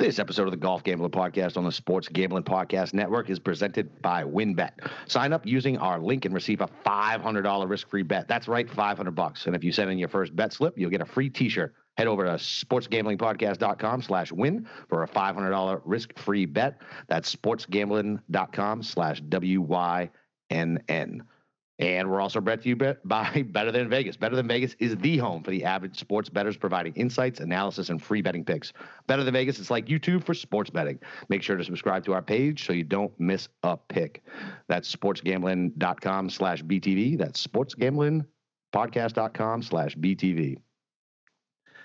This episode of the Golf Gambling Podcast on the Sports Gambling Podcast Network is presented by WinBet. Sign up using our link and receive a $500 risk-free bet. That's right, $500. And if you send in your first bet slip, you'll get a free t-shirt. Head over to sportsgamblingpodcast.com/win for a $500 risk-free bet. That's sportsgambling.com/WYNN. And we're also brought to you by Better Than Vegas. Better Than Vegas is the home for the avid sports bettors, providing insights, analysis, and free betting picks. Better Than Vegas is like YouTube for sports betting. Make sure to subscribe to our page so you don't miss a pick. That's sportsgambling.com/BTV. That's sportsgamblingpodcast.com/BTV.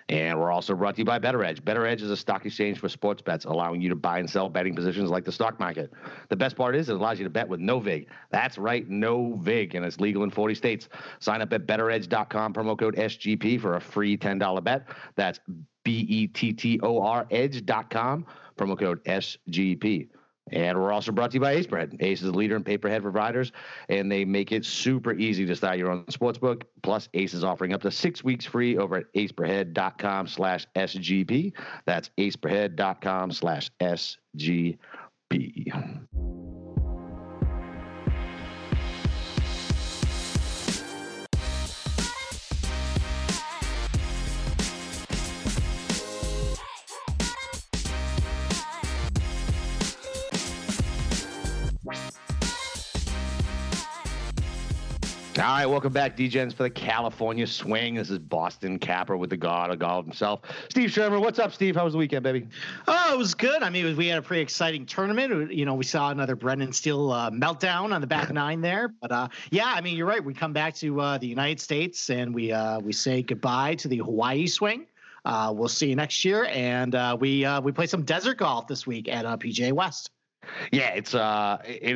And we're also brought to you by Better Edge. Better Edge is a stock exchange for sports bets, allowing you to buy and sell betting positions like the stock market. The best part is it allows you to bet with no vig. That's right, no vig, and it's legal in 40 states. Sign up at betteredge.com, promo code SGP for a free $10 bet. That's BETTOR edge.com, promo code SGP. And we're also brought to you by Ace Per Head. Ace is a leader in paper head providers, and they make it super easy to style your own sportsbook. Plus, Ace is offering up to 6 weeks free over at aceperhead.com/SGP. That's aceperhead.com/SGP. All right, welcome back, D-Gens, for the California Swing. This is Boston Capper with the God of Golf himself, Steve Sherman. What's up, Steve? How was the weekend, baby? Oh, it was good. I mean, we had a pretty exciting tournament. You know, we saw another Brendan Steele meltdown on the back nine there. But, yeah, I mean, you're right. We come back to the United States, and we say goodbye to the Hawaii Swing. We'll see you next year. And we play some desert golf this week at PGA West. Yeah, it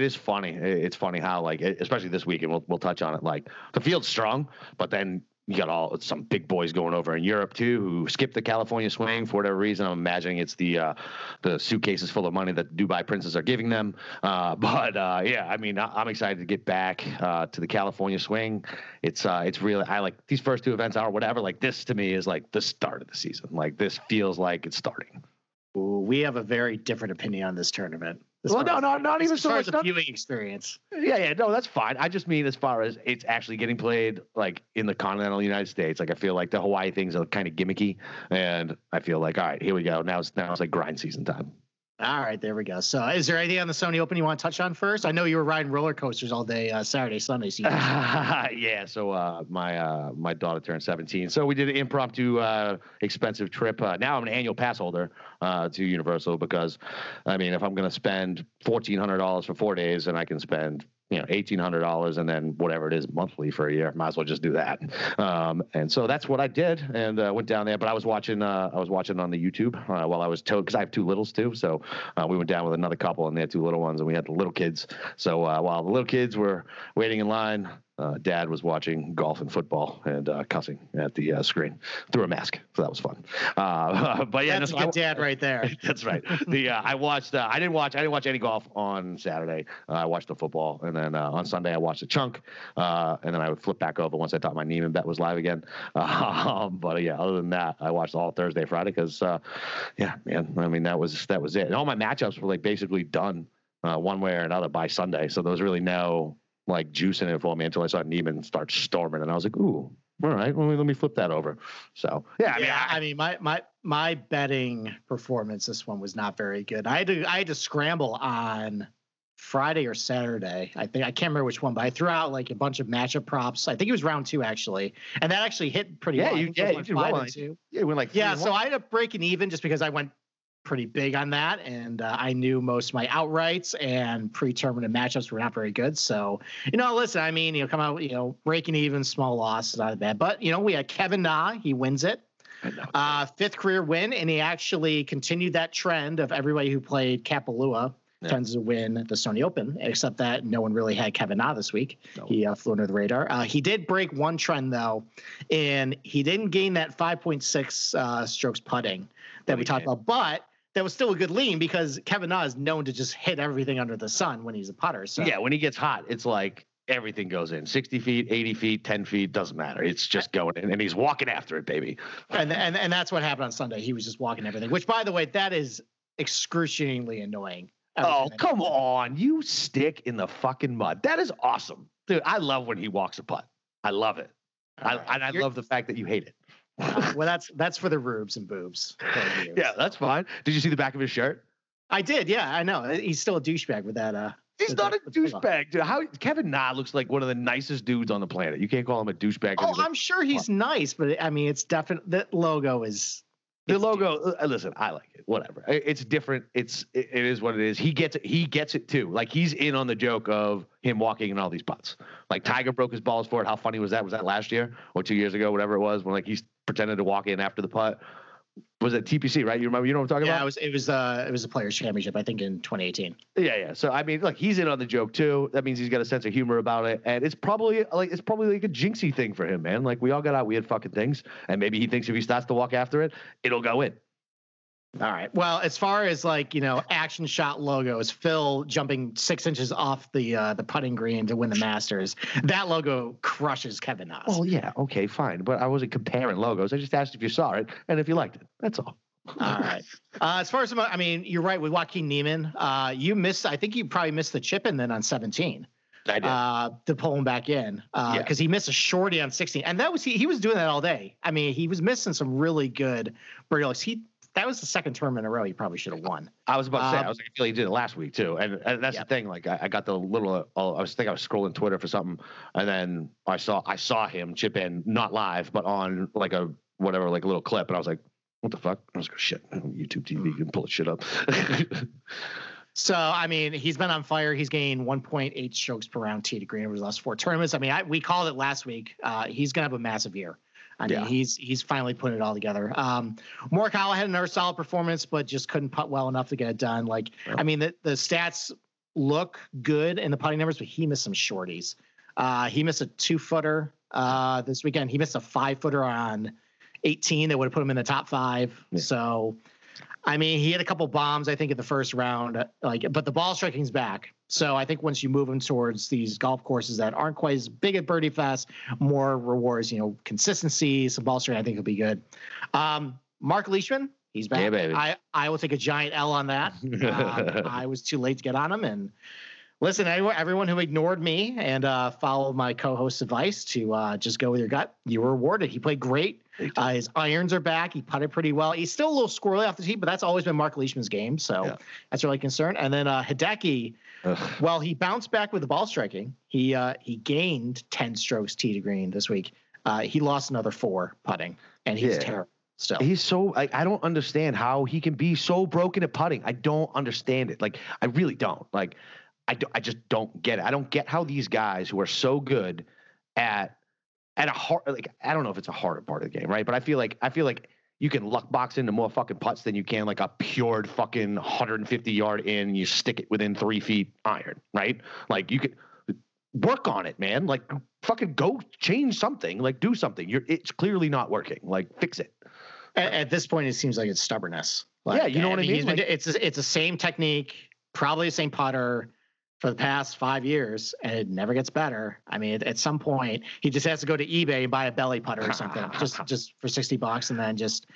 is funny. It's funny how, like, especially this week, and we'll touch on it. Like, the field's strong, but then you got some big boys going over in Europe too, who skip the California Swing for whatever reason. I'm imagining it's the suitcases full of money that Dubai princes are giving them. But yeah, I mean, I'm excited to get back to the California Swing. It's really, I like these first two events or whatever. Like, this to me is like the start of the season. Like, this feels like it's starting. Ooh, we have a very different opinion on this tournament. Well, no, not even so much. As far as the viewing experience. Yeah, no, that's fine. I just mean as far as it's actually getting played, like, in the continental United States. Like, I feel like the Hawaii things are kind of gimmicky, and I feel like, all right, here we go. Now it's like grind season time. All right, there we go. So, is there anything on the Sony Open you want to touch on first? I know you were riding roller coasters all day Saturday, Sunday. So yeah. So my daughter turned 17, so we did an impromptu expensive trip. Now I'm an annual pass holder to Universal because, I mean, if I'm going to spend $1,400 for 4 days, and I can spend, you know, $1,800 and then whatever it is monthly for a year, might as well just do that. And so that's what I did, and went down there. But I was watching on the YouTube while I was towed, because I have two littles too. So we went down with another couple, and they had two little ones, and we had the little kids. So while the little kids were waiting in line, Dad was watching golf and football and cussing at the screen through a mask. So that was fun. But yeah, that's a good dad right there. That's right. I didn't watch any golf on Saturday. I watched the football, and then on Sunday I watched a chunk, and then I would flip back over once I thought my Niemann bet was live again. But yeah, other than that, I watched all Thursday, Friday, because yeah, man, I mean, that was it. And all my matchups were, like, basically done one way or another by Sunday. So there was really no, like, juicing it for me until I saw Niemann start storming, and I was like, "Ooh, all right, let me flip that over." So yeah, I mean, my betting performance this one was not very good. I had to scramble on Friday or Saturday. I think, I can't remember which one, but I threw out, like, a bunch of matchup props. I think it was round two, actually, and that actually hit pretty well. You did well. Yeah, went like, yeah. So I ended up breaking even just because I went pretty big on that, and I knew most of my outrights and pre-tournament matchups were not very good. So, you know, listen, I mean, come out, breaking even, small loss is not bad. But, we had Kevin Na, he wins it, fifth career win, and he actually continued that trend of everybody who played Kapalua tends to win the Sony Open, except that no one really had Kevin Na this week. No. He flew under the radar. He did break one trend, though, and he didn't gain that 5.6 strokes putting that we talked about, but that was still a good lean because Kevin Na is known to just hit everything under the sun when he's a putter. So yeah, when he gets hot, it's like everything goes in. 60 feet, 80 feet, 10 feet, doesn't matter. It's just going in, and he's walking after it, baby. And that's what happened on Sunday. He was just walking everything, which, by the way, that is excruciatingly annoying. Oh, come on. You stick in the fucking mud. That is awesome. Dude, I love when he walks a putt. I love it. And I love the fact that you hate it. Well, that's for the rubes and boobs. Yeah, that's fine. Did you see the back of his shirt? I did. Yeah, I know. He's still a douchebag with that. He's not a douchebag, dude. How Kevin Na looks like one of the nicest dudes on the planet. You can't call him a douchebag. Oh, I'm sure he's nice, but I mean, it's definitely that logo is the logo. Listen, I like it. Whatever. It's different. It is what it is. He gets it too. Like he's in on the joke of him walking in all these putts. Like Tiger broke his balls for it. How funny was that? Was that last year or 2 years ago? Whatever it was, when like he's pretended to walk in after the putt. Was it TPC, right? You remember? You know what I'm talking about? Yeah, it was a Players Championship, I think, in 2018. Yeah. So I mean, look, he's in on the joke too. That means he's got a sense of humor about it, and it's probably like a jinxy thing for him, man. Like we all got out weird fucking things, and maybe he thinks if he starts to walk after it, it'll go in. All right. Well, as far as like action shot logos, Phil jumping 6 inches off the putting green to win the Masters, that logo crushes Kevin Na. Oh yeah, okay, fine, but I wasn't comparing logos. I just asked if you saw it and if you liked it. That's all. All right. As far as I mean, you're right with Joaquin Niemann. I think you probably missed the chip in then on 17. I did. To pull him back in because he missed a shorty on 16, and that was he was doing that all day. I mean, he was missing some really good birdies. That was the second term in a row. You probably should have won. I was about to say, I was like, I feel he did it last week too. And that's the thing. Like I got the little, I was scrolling Twitter for something. And then I saw him chip in, not live, but on like a, whatever, like a little clip. And I was like, what the fuck? I was like, shit, YouTube TV, you can pull shit up. So, I mean, he's been on fire. He's gained 1.8 strokes per round tee to green over the last four tournaments. I mean, we called it last week. He's going to have a massive year. I mean, he's finally putting it all together. Morikawa had another solid performance, but just couldn't putt well enough to get it done. Like, yeah. I mean, the stats look good in the putting numbers, but he missed some shorties. He missed a 2-footer this weekend. He missed a 5-footer on 18 that would have put him in the top five. Yeah. So, I mean, he had a couple bombs, I think, in the first round. But the ball striking's back. So I think once you move him towards these golf courses that aren't quite as big at birdie fest, more rewards, consistency, some ball straight, I think will be good. Mark Leishman, he's back. Yeah, baby. I will take a giant L on that. I was too late to get on him. And listen, everyone who ignored me and followed my co-host's advice to just go with your gut, you were rewarded. He played great. His irons are back. He putted pretty well. He's still a little squirrely off the tee, but that's always been Mark Leishman's game. So that's really concerned. And then Hideki. Well, he bounced back with the ball striking. He gained 10 strokes tee to green this week. He lost another 4 putting, and he's terrible still. He's so I don't understand how he can be so broken at putting. I don't understand it. Like I really don't. Like I just don't get it. I don't get how these guys who are so good at a hard I don't know if it's a harder part of the game, right? But I feel like you can luck box into more fucking putts than you can like a pure fucking 150 yard in. You stick it within 3 feet iron, right? Like you could work on it, man. Like fucking go change something. Like do something. It's clearly not working. Like fix it. At this point, it seems like it's stubbornness. Like, yeah, you know what I mean. It's the same technique, probably the same putter for the past 5 years, and it never gets better. I mean, at some point, he just has to go to eBay and buy a belly putter or something, just for $60, and then just,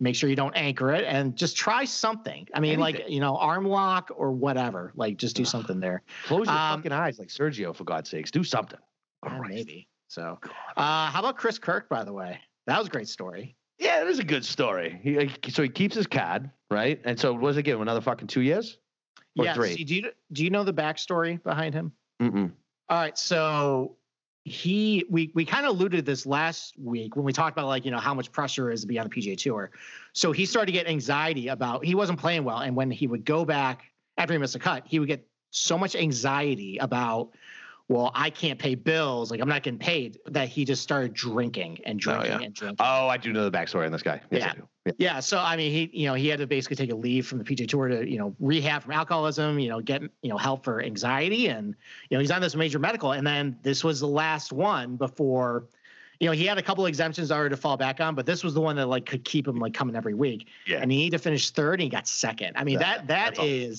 make sure you don't anchor it and just try something. I mean, anything. Arm lock or whatever. Like, just do something there. Close your fucking eyes, like Sergio, for God's sakes. Do something. Maybe. So, how about Chris Kirk? By the way, that was a great story. Yeah, it is a good story. So he keeps his CAD, right? And so, what does it give him? Another fucking 2 years. Yes. Three. Do you know the backstory behind him? Mm-mm. All right. So we kind of alluded this last week when we talked about how much pressure is to be on the PGA Tour. So he started to get anxiety about he wasn't playing well, and when he would go back after he missed a cut, he would get so much anxiety about, well, I can't pay bills. Like I'm not getting paid. That he just started drinking and drinking. Oh, I do know the backstory on this guy. Yes, yeah. I do. Yeah. So, I mean, he had to basically take a leave from the PGA Tour to, rehab from alcoholism, get, help for anxiety. And, he's on this major medical. And then this was the last one before, he had a couple exemptions already to fall back on, but this was the one that could keep him coming every week. Yeah. And he needed to finish third and he got second. I mean, that's a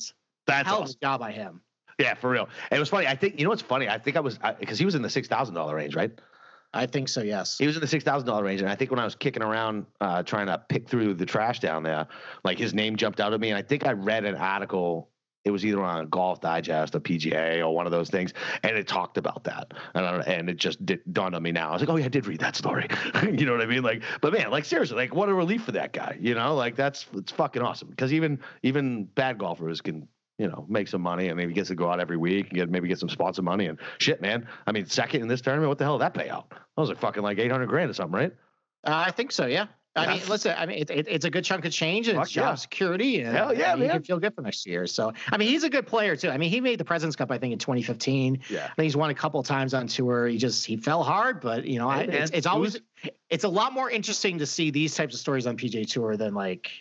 hell of a job by him. Yeah, for real. And it was funny. I think, I think I was, because he was in the $6,000 range, right? I think so, yes. He was in the $6,000 range, and I think when I was kicking around trying to pick through the trash down there, like his name jumped out at me, and I think I read an article. It was either on Golf Digest or PGA or one of those things, and it talked about that. And it just dawned on me now. I was like, oh, yeah, I did read that story. You know what I mean? Like, but man, like seriously, like what a relief for that guy. You know, like it's fucking awesome because even bad golfers can, you know, make some money and maybe gets to go out every week and maybe get some sponsor money and shit, man. I mean, second in this tournament, what the hell did that pay out? That was like fucking like $800,000 or something, right? I think so, yeah. I mean, listen. I mean, it's a good chunk of change, and it's job security, and hell yeah, I mean, man, he can feel good for next year. So, I mean, he's a good player too. I mean, he made the President's Cup, I think, in 2015. Yeah, I think he's won a couple of times on tour. He fell hard, but you know, it's a lot more interesting to see these types of stories on PGA Tour than like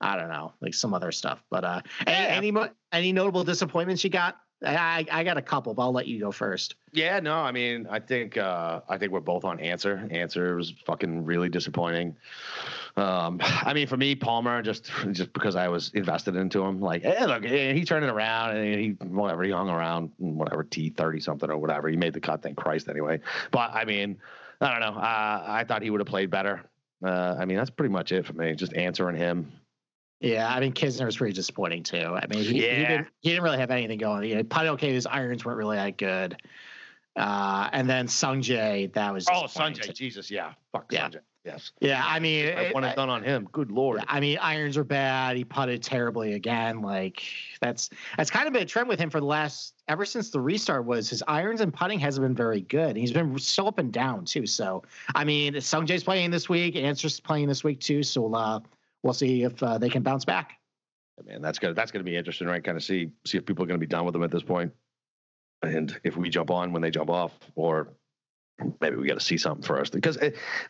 I don't know, like some other stuff. But any notable disappointments you got? I got a couple, but I'll let you go first. Yeah, no, I mean, I think we're both on Answer. Answer was fucking really disappointing. I mean, for me, Palmer, just because I was invested into him, like, hey, look, he turned it around and he hung around, T30 something or whatever. He made the cut, thank Christ anyway. But I mean, I don't know. I thought he would have played better. I mean, that's pretty much it for me. Just answering him. Yeah, I mean, Kisner was pretty disappointing too. I mean, he didn't really have anything going. You know, putting okay, his irons weren't really that good. And then Sungjae, that was Sungjae, Jesus, yeah, fuck yeah. Sungjae, yes, yeah. I mean, I want it done on him. Good lord. Yeah, I mean, irons are bad. He putted terribly again. Like that's kind of been a trend with him for ever since the restart was his irons and putting hasn't been very good. He's been so up and down too. So I mean, Sungjae's playing this week. Answer's playing this week too. So we'll see if they can bounce back. Man, that's going to be interesting, right? Kind of see if people are going to be done with them at this point. And if we jump on when they jump off, or maybe we got to see something first. Because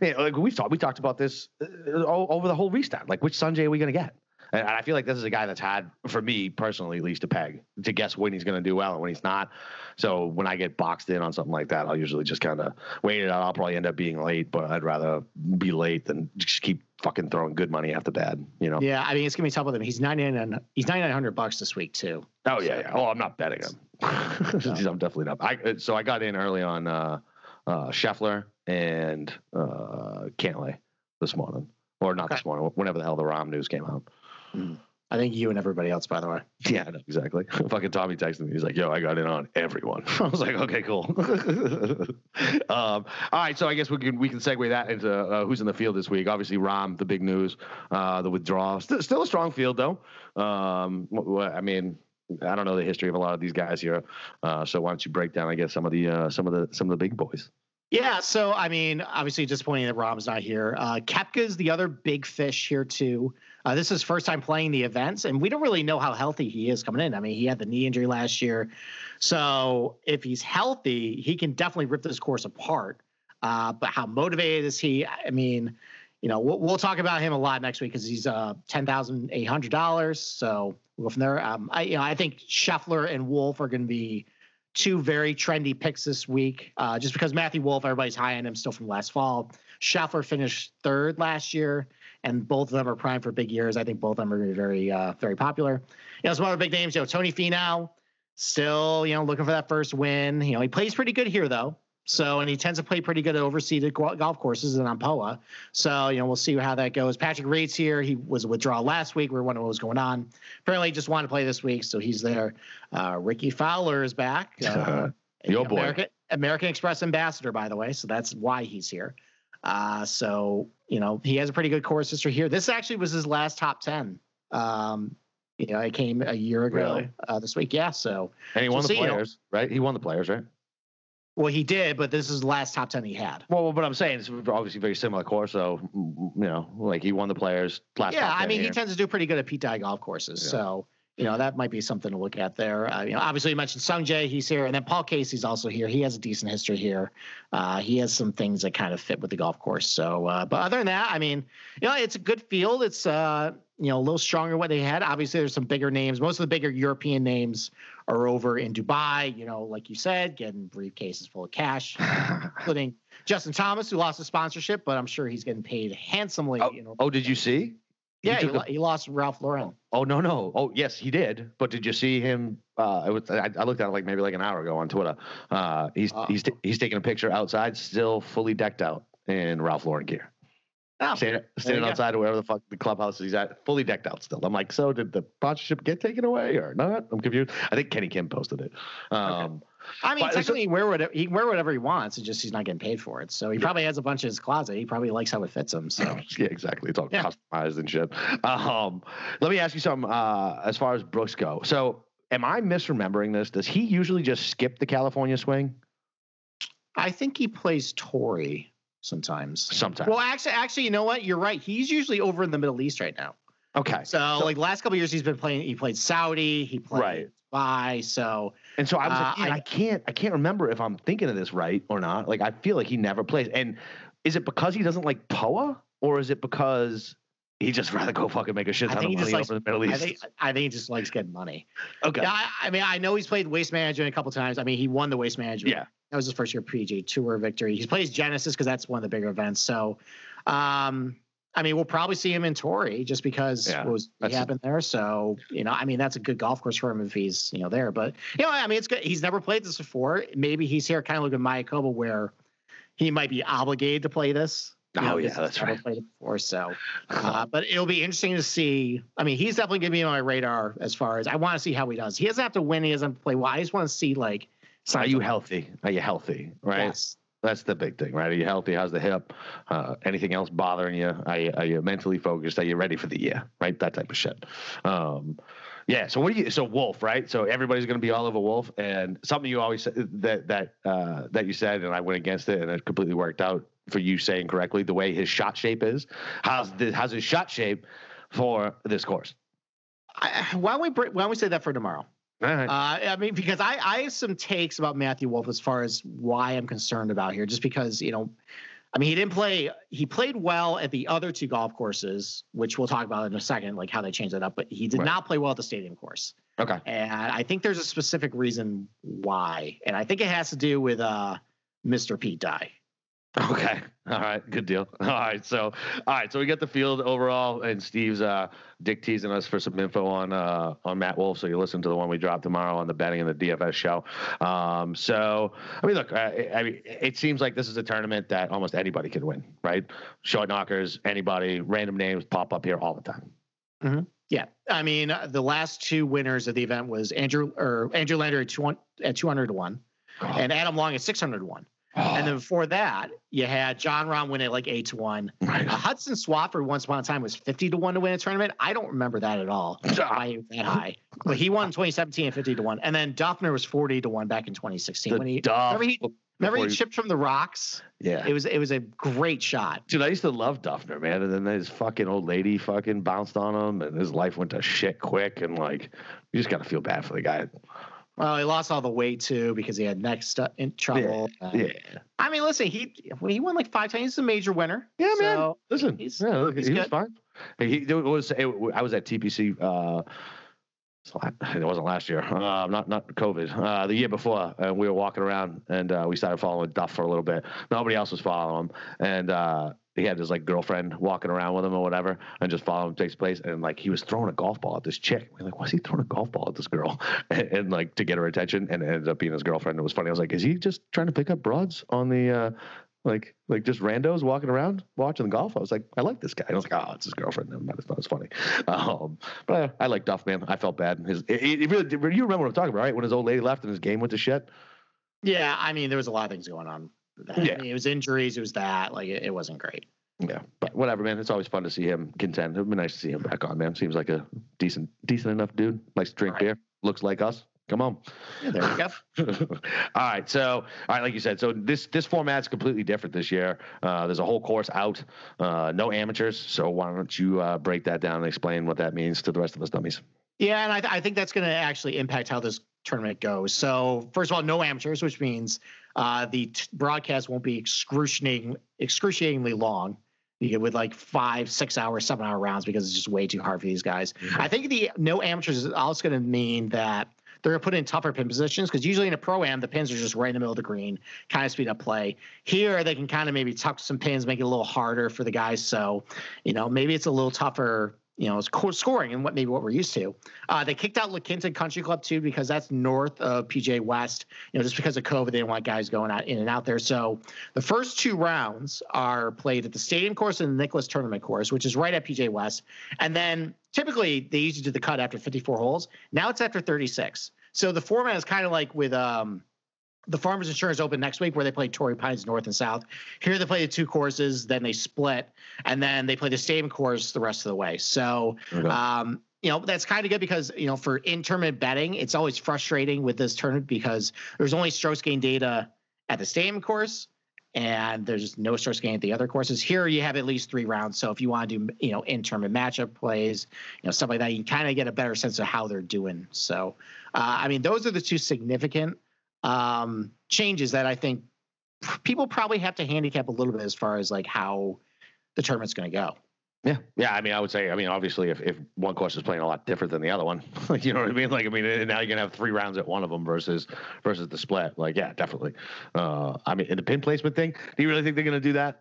like we talked about this over the whole restart. Like, which Sungjae are we going to get? And I feel like this is a guy that's had, for me personally, at least a peg to guess when he's going to do well and when he's not. So when I get boxed in on something like that, I'll usually just kind of wait it out. I'll probably end up being late, but I'd rather be late than just keep fucking throwing good money after bad, you know? Yeah, I mean, it's going to be tough with him. He's $9,900 this week, too. Oh, yeah, yeah. Oh, I'm not betting him. I'm definitely not. So I got in early on Scheffler and Cantlay this morning. Or not this morning, whenever the hell the ROM news came out. I think you and everybody else, by the way. Yeah, exactly. Fucking Tommy texted me. He's like, yo, I got in on everyone. I was like, okay, cool. All right. So I guess we can segue that into who's in the field this week. Obviously, Rahm, the big news, the withdrawal. Still a strong field, though. I mean, I don't know the history of a lot of these guys here. So why don't you break down, I guess, some of the big boys? Yeah, so, I mean, obviously disappointing that Rahm's not here. Koepka's the other big fish here, too. This is his first time playing the events, and we don't really know how healthy he is coming in. I mean, he had the knee injury last year. So if he's healthy, he can definitely rip this course apart. But how motivated is he? I mean, you know, we'll talk about him a lot next week because he's $10,800. So we'll go from there. I think Scheffler and Wolf are going to be two very trendy picks this week, just because Matthew Wolf, everybody's high on him still from last fall. Scheffler finished third last year, and both of them are primed for big years. I think both of them are going to be very, very popular. You know, some other big names, Tony Finau, still, looking for that first win. You know, he plays pretty good here, though. So, and he tends to play pretty good at overseeded golf courses and on POA. So, we'll see how that goes. Patrick Reed's here. He was a withdrawal last week. We were wondering what was going on. Apparently, he just wanted to play this week, so he's there. Ricky Fowler is back. Yo, boy. American Express ambassador, by the way, so that's why he's here. So, he has a pretty good course history here. This actually was his last top 10. It came a year ago this week. Yeah, so. And he won the Players, right? He won the Players, right? Well, he did, but this is the last top 10 he had. Well, but I'm saying it's obviously very similar course. So, like he won the Players last. Yeah, I mean, he tends to do pretty good at Pete Dye golf courses. Yeah. So, that might be something to look at there. Obviously you mentioned Sungjae, he's here. And then Paul Casey's also here. He has a decent history here. He has some things that kind of fit with the golf course. So, but other than that, I mean, it's a good field. It's, a little stronger than what they had. Obviously there's some bigger names. Most of the bigger European names are over in Dubai, like you said, getting briefcases full of cash, including Justin Thomas, who lost his sponsorship, but I'm sure he's getting paid handsomely. Oh, did you see? Yeah, he lost Ralph Lauren. Oh, no. Oh, yes, he did. But did you see him? I looked at it maybe an hour ago on Twitter. He's taking a picture outside, still fully decked out in Ralph Lauren gear. Oh, standing outside or wherever the fuck the clubhouse he's at, fully decked out still. I'm like, so did the sponsorship get taken away or not? I'm confused. I think Kenny Kim posted it. Okay. I mean, technically, he can wear whatever he wants. It's just he's not getting paid for it. So he probably has a bunch in his closet. He probably likes how it fits him. So yeah, exactly. It's all customized and shit. Let me ask you something as far as Brooks go. So am I misremembering this? Does he usually just skip the California swing? I think he plays Torrey sometimes. Well, actually, you know what? You're right. He's usually over in the Middle East right now. Okay. So like last couple of years, he's been playing. He played Saudi. He played. Right. By so I was like, man, I can't remember if I'm thinking of this right or not. Like I feel like he never plays. And is it because he doesn't like POA, or is it because he just rather go fucking make a shit ton of money over the Middle East? I think he just likes getting money. Okay. Yeah, I mean, I know he's played Waste Management a couple times. I mean, he won the Waste Management. Yeah. That was his first year PGA Tour victory. He plays Genesis because that's one of the bigger events. So, I mean, we'll probably see him in Torrey just because what happened there. So, you know, I mean, that's a good golf course for him if he's, you know, there. But, you know, I mean, it's good. He's never played this before. Maybe he's here kind of like with Mayakoba where he might be obligated to play this. That's right. He's never played it before, so. But it'll be interesting to see. I mean, he's definitely going to be on my radar as far as I want to see how he does. He doesn't have to win. He doesn't have to play well. I just want to see, like. Are you healthy? Are you healthy? Right. Yes. That's the big thing, right? Are you healthy? How's the hip? Anything else bothering you? Are you mentally focused? Are you ready for the year? Right? That type of shit. So Wolf, right? So everybody's going to be all over Wolf, and something you always said that you said, and I went against it and it completely worked out for you saying correctly, the way his shot shape is. How's his shot shape for this course? Why don't we say that for tomorrow? Right. I mean, because I have some takes about Matthew Wolf as far as why I'm concerned about here, just because, you know, I mean, he played well at the other two golf courses, which we'll talk about in a second, like how they changed it up, but he did not play well at the stadium course. Okay. And I think there's a specific reason why. And I think it has to do with Mr. Pete Dye. Okay. All right. Good deal. All right. So we got the field overall, and Steve's Dick teasing us for some info on Matt Wolf. So you listen to the one we drop tomorrow on the betting and the DFS show. So I mean, look, it seems like this is a tournament that almost anybody could win, right? Short knockers, anybody, random names pop up here all the time. Mm-hmm. Yeah. I mean, the last two winners of the event was Andrew Lander at 200 to 1, and Adam Long at 600 to 1. And then before that, you had Jon Rahm win at 8 to 1. Right. Hudson Swafford once upon a time was 50 to 1 to win a tournament. I don't remember that at all. Why he was that high? But he won in 2017 at 50 to 1, and then Duffner was 40 to 1 back in 2016. Remember he chipped from the rocks. Yeah, it was a great shot, dude. I used to love Duffner, man. And then his fucking old lady fucking bounced on him, and his life went to shit quick. And you just gotta feel bad for the guy. Well, he lost all the weight too because he had neck trouble. Yeah. I mean, listen, he won 5 times. He's a major winner. Yeah, man. So listen, he was fine. I was at TPC. It wasn't last year. Not COVID. The year before, and we were walking around, and we started following Duff for a little bit. Nobody else was following him, and he had his girlfriend walking around with him or whatever, and just following him takes place. And he was throwing a golf ball at this chick. We're why is he throwing a golf ball at this girl? And to get her attention, and it ended up being his girlfriend. It was funny. I was like, is he just trying to pick up broads on the just randos walking around watching the golf? I was like, I like this guy. I was like, oh, it's his girlfriend. It's not as funny. But I like Duff, man. I felt bad. You remember what I'm talking about, right? When his old lady left and his game went to shit. Yeah, I mean, there was a lot of things going on. Yeah. I mean, it was injuries. It was that. It wasn't great. Yeah, but whatever, man. It's always fun to see him contend. It would be nice to see him back on, man. Seems like a decent enough dude. Likes to drink beer. Looks like us. Come on. Yeah, there we go. All right. So, like you said, so this format's completely different this year. There's a whole course out. No amateurs. So why don't you break that down and explain what that means to the rest of us dummies? Yeah, and I think that's going to actually impact how this tournament goes. So first of all, no amateurs, which means the broadcast won't be excruciatingly long. You get with 5, 6 hour, 7 hour rounds because it's just way too hard for these guys. Mm-hmm. I think the no amateurs is also going to mean that they're going to put in tougher pin positions because usually in a pro-am, the pins are just right in the middle of the green, kind of speed up play. Here, they can kind of maybe tuck some pins, make it a little harder for the guys. So, you know, maybe it's a little tougher you know, scoring and what we're used to. They kicked out La Quinta Country Club too, because that's north of PGA West, you know, just because of COVID, they don't want guys going out in and out there. So the first two rounds are played at the stadium course and the Nicklaus tournament course, which is right at PGA West. And then typically they usually do the cut after 54 holes. Now it's after 36. So the format is kind of like with, the Farmers Insurance Open next week, where they play Torrey Pines North and South. Here they play the two courses, then they split, and then they play the same course the rest of the way. So, okay. You know, that's kind of good because, you know, for in-tournament betting, it's always frustrating with this tournament because there's only strokes gain data at the same course, and there's no strokes gain at the other courses. Here you have at least three rounds. So if you want to do, you know, in-tournament matchup plays, you know, stuff like that, you kind of get a better sense of how they're doing. So, I mean, those are the two significant changes that I think people probably have to handicap a little bit as far as like how the tournament's going to go. Yeah. Yeah. I mean, I would say, I mean, obviously if one course is playing a lot different than the other one, you know what I mean? Like, I mean, now you're going to have three rounds at one of them versus the split. Like, yeah, definitely. I mean, in the pin placement thing, do you really think they're going to do that?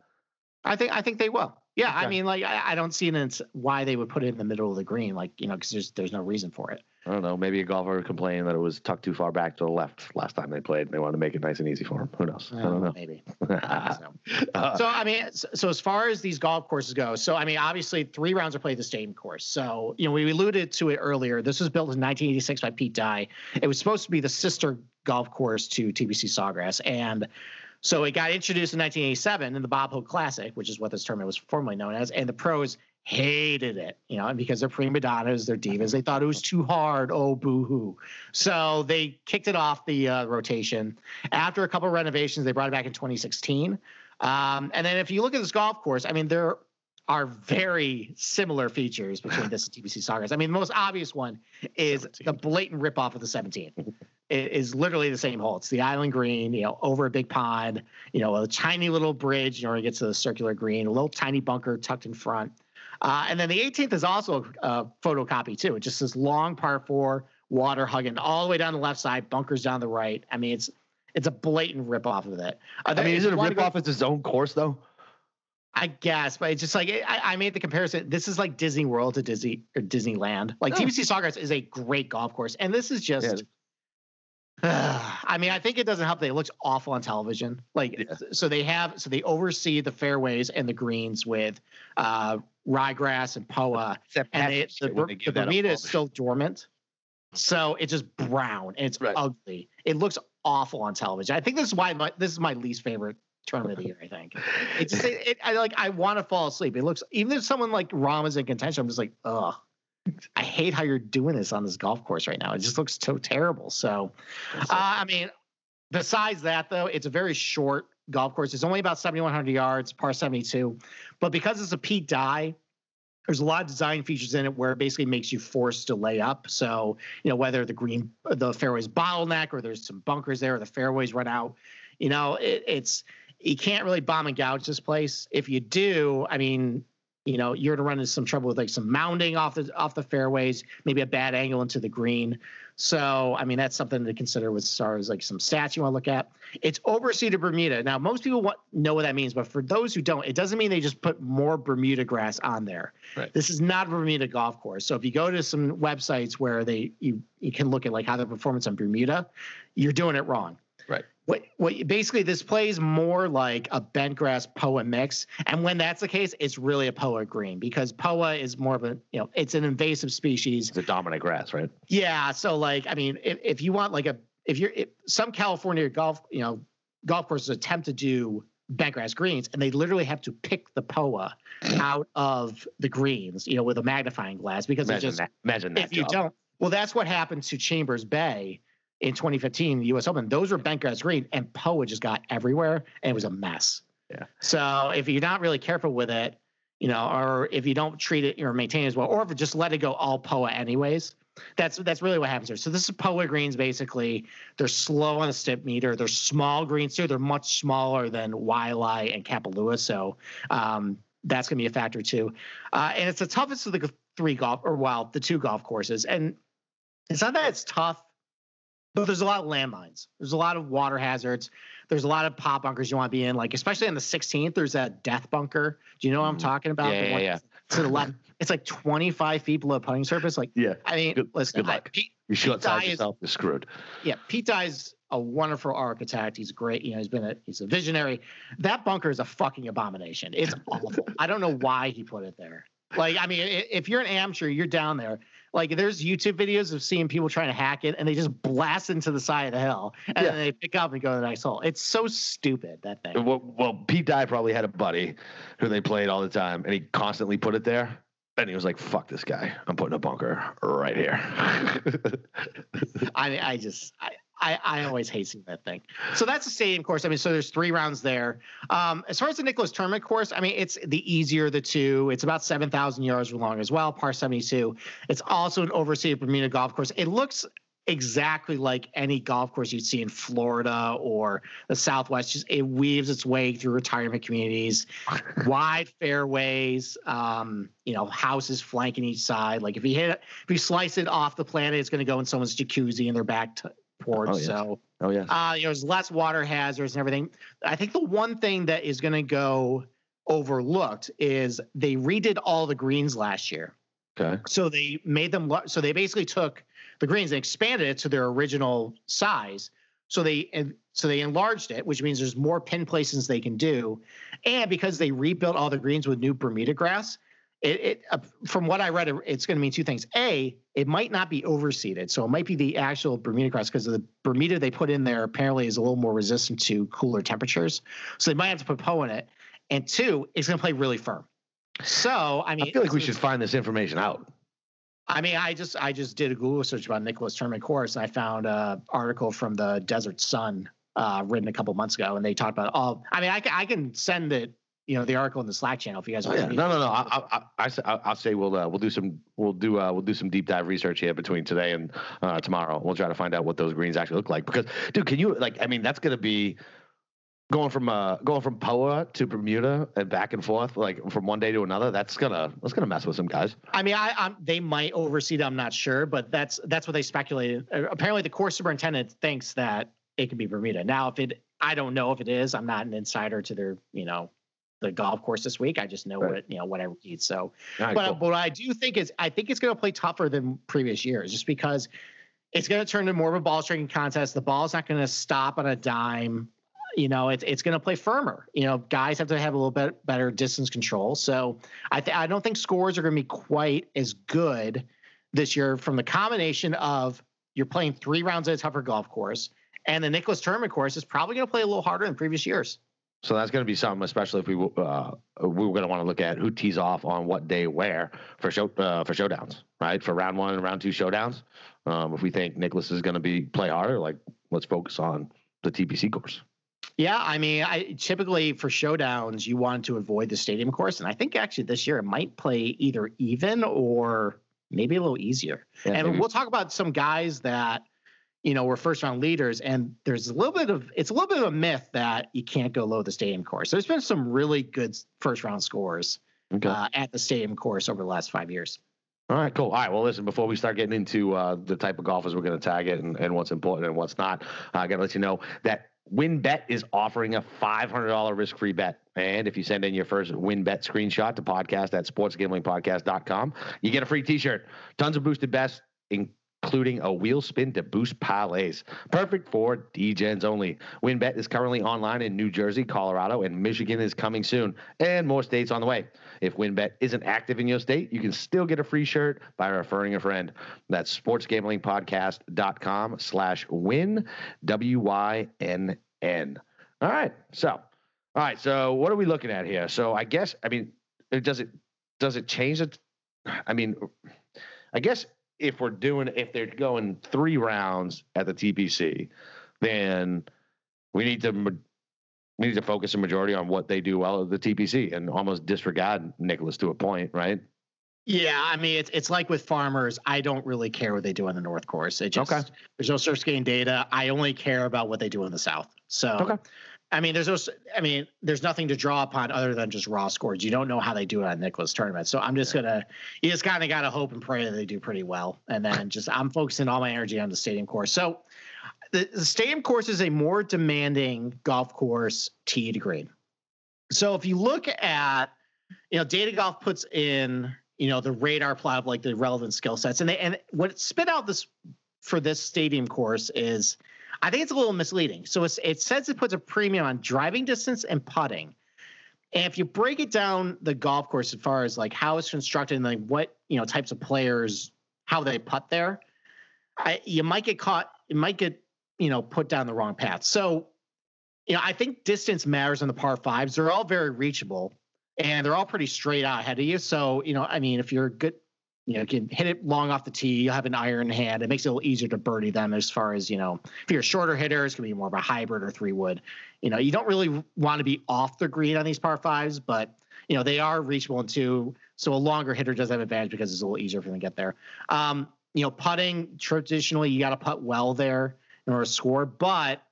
I think they will. Yeah. Okay. I mean, like, I don't see why they would put it in the middle of the green. Like, you know, cause there's no reason for it. I don't know. Maybe a golfer complained that it was tucked too far back to the left last time they played, and they wanted to make it nice and easy for him. Who knows? I don't know. Maybe. So I mean, so as far as these golf courses go, so I mean, obviously three rounds are played the same course. So you know, we alluded to it earlier. This was built in 1986 by Pete Dye. It was supposed to be the sister golf course to TPC Sawgrass, and so it got introduced in 1987 in the Bob Hope Classic, which is what this tournament was formerly known as, and the pros hated it, you know, because they're prima donnas, they're divas. They thought it was too hard. Oh, boo-hoo. So they kicked it off the rotation. After a couple of renovations, they brought it back in 2016. And then if you look at this golf course, I mean, there are very similar features between this and TPC Sawgrass. I mean, the most obvious one is 17. The blatant ripoff of the 17. It is literally the same hole. It's the island green, you know, over a big pond, you know, a tiny little bridge, you know, where it gets to the circular green, a little tiny bunker tucked in front. And then the 18th is also a photocopy too. It just says long par four, water hugging all the way down the left side, bunkers down the right. I mean, it's a blatant ripoff of it. I mean, is it a ripoff as its own course though? I guess, but it's just like I made the comparison. This is like Disney World to Disneyland. Like TPC Sawgrass is a great golf course, and this is just. Yeah. I mean, I think it doesn't help that it looks awful on television. Like, so they oversee the fairways and the greens with ryegrass and poa, and the Bermuda is still dormant. So it's just brown and it's ugly. It looks awful on television. I think this is why this is my least favorite tournament of the year. I think it's just, I want to fall asleep. It looks, even if someone like Rahm is in contention, I'm just like, ugh. I hate how you're doing this on this golf course right now. It just looks so terrible. So, I mean, besides that, though, it's a very short golf course. It's only about 7,100 yards, par 72. But because it's a Pete Dye, there's a lot of design features in it where it basically makes you forced to lay up. So, you know, whether the fairway's bottleneck or there's some bunkers there or the fairways run out, you know, it's you can't really bomb and gouge this place. If you do, I mean, you know, you're to run into some trouble with like some mounding off the fairways, maybe a bad angle into the green. So, I mean, that's something to consider with stars, like some stats you want to look at. It's oversea to Bermuda. Now, most people know what that means, but for those who don't, it doesn't mean they just put more Bermuda grass on there. Right. This is not a Bermuda golf course. So if you go to some websites where you can look at like how the performance on Bermuda, you're doing it wrong. Right. What basically this plays more like a bent grass POA mix, and when that's the case, it's really a POA green because POA is more of a, you know, it's an invasive species. It's a dominant grass, right? Yeah. So like, I mean, if you want like some California golf courses attempt to do bent grass greens, and they literally have to pick the POA out of the greens, you know, with a magnifying glass because imagine that. Well, that's what happened to Chambers Bay. In 2015, the U.S. Open, those were bent grass green, and POA just got everywhere, and it was a mess. Yeah. So if you're not really careful with it, you know, or if you don't treat it or maintain it as well, or if you just let it go all POA anyways, that's really what happens here. So this is POA greens, basically. They're slow on the step meter. They're small greens, too. They're much smaller than Wailea and Kapalua, so that's going to be a factor, too. And it's the toughest of the two golf courses. And it's not that it's tough But there's a lot of landmines. There's a lot of water hazards. There's a lot of pot bunkers you want to be in, like especially on the 16th. There's that death bunker. Do you know what I'm talking about? Yeah. To the left, it's like 25 feet below putting surface. Like, yeah, I mean, listen, good luck. You short side yourself, you're screwed. Yeah, Pete Dye's a wonderful architect. He's great. You know, he's a visionary. That bunker is a fucking abomination. It's awful. I don't know why he put it there. Like, I mean, if you're an amateur, you're down there. Like, there's YouTube videos of seeing people trying to hack it, and they just blast into the side of the hill, and then they pick up and go to the next hole. It's so stupid, that thing. Well, Pete Dye probably had a buddy who they played all the time, and he constantly put it there. And he was like, fuck this guy. I'm putting a bunker right here. I always hate seeing that thing. So that's the stadium course. I mean, so there's 3 rounds there. As far as the Nicklaus tournament course, I mean, it's the easier of the two. It's about 7,000 yards long as well, par 72. It's also an overseas Bermuda golf course. It looks exactly like any golf course you'd see in Florida or the Southwest. Just it weaves its way through retirement communities, wide fairways, houses flanking each side. Like if you slice it off the planet, it's going to go in someone's jacuzzi in their back porch. Oh, yes. So, there's less water hazards and everything. I think the one thing that is going to go overlooked is they redid all the greens last year. Okay. So they made them. So they basically took the greens and expanded it to their original size. So they enlarged it, which means there's more pin places they can do. And because they rebuilt all the greens with new Bermuda grass, it from what I read, it's going to mean 2 things. A, it might not be overseeded, so it might be the actual Bermuda grass because the Bermuda they put in there apparently is a little more resistant to cooler temperatures. So they might have to put PGA in it. And 2, it's going to play really firm. So, I mean, I feel like we should find this information out. I mean, I just did a Google search about Nicklaus tournament course, and I found an article from the Desert Sun written a couple months ago, and they talked about all. I mean, I can send it, the article in the Slack channel if you guys want. Yeah. No. I'll say we'll do some deep dive research here between today and tomorrow. We'll try to find out what those greens actually look like because, dude, can you like? I mean, that's gonna be. Going from POA to Bermuda and back and forth, like from one day to another, that's gonna mess with some guys. I mean, they might overseed. I'm not sure, but that's what they speculated. Apparently, the course superintendent thinks that it could be Bermuda. Now, I don't know if it is. I'm not an insider to their, the golf course this week. I just know what I read. So, right, but cool. What I do think is, I think it's gonna play tougher than previous years, just because it's gonna turn into more of a ball striking contest. The ball's not gonna stop on a dime. It's going to play firmer. Guys have to have a little bit better distance control. So I don't think scores are going to be quite as good this year from the combination of you're playing 3 rounds at a tougher golf course, and the Nicklaus tournament course is probably going to play a little harder than previous years. So that's going to be something, especially if we were going to want to look at who tees off on what day where for showdowns, right? For round 1 and round 2 showdowns. If we think Nicklaus is going to play harder, like let's focus on the TPC course. Yeah, I mean, typically for showdowns, you want to avoid the stadium course. And I think actually this year it might play either even or maybe a little easier. Yeah, and we'll talk about some guys that, were first round leaders. And there's a little bit of a myth that you can't go low the stadium course. There's been some really good first round scores at the stadium course over the last 5 years. All right, cool. All right, well, listen, before we start getting into the type of golfers we're going to tag it and what's important and what's not, I got to let you know that WinBet is offering a $500 risk-free bet. And if you send in your first WinBet screenshot to podcast@sportsgamblingpodcast.com, you get a free t-shirt. Tons of boosted bets, including a wheel spin to boost parlays. Perfect for DGens only. WinBet is currently online in New Jersey, Colorado, and Michigan is coming soon. And more states on the way. If WinBet isn't active in your state, you can still get a free shirt by referring a friend. That's sportsgamblingpodcast.com/win, WYNN. All right. So what are we looking at here? So I guess, I mean, does it change it? I mean, I guess if they're going 3 rounds at the TPC, then we need to focus a majority on what they do well at the TPC and almost disregard Nicklaus to a point, right? Yeah, I mean, it's like with farmers. I don't really care what they do on the North Course. It just there's no surface gain data. I only care about what they do in the South. So, I mean, there's nothing to draw upon other than just raw scores. You don't know how they do it on Nicklaus tournament. So I'm just you just kind of got to hope and pray that they do pretty well. And then I'm focusing all my energy on the stadium course. So the stadium course is a more demanding golf course tee to green. So if you look at, Data Golf puts in, the radar plot of like the relevant skill sets, and what it spit out this for this stadium course is, I think it's a little misleading. So it says it puts a premium on driving distance and putting. And if you break it down, the golf course, as far as like how it's constructed and like what, types of players, how they putt there, you might get caught. It might get, put down the wrong path. So, I think distance matters on the par fives. They're all very reachable and they're all pretty straight out ahead of you. So, if you're good, you can hit it long off the tee, you'll have an iron hand. It makes it a little easier to birdie them as far as, if you're a shorter hitter, it's going to be more of a hybrid or three wood. You don't really want to be off the green on these par fives, but, they are reachable in two. So a longer hitter does have an advantage because it's a little easier for them to get there. Putting, traditionally, you got to putt well there in order to score. But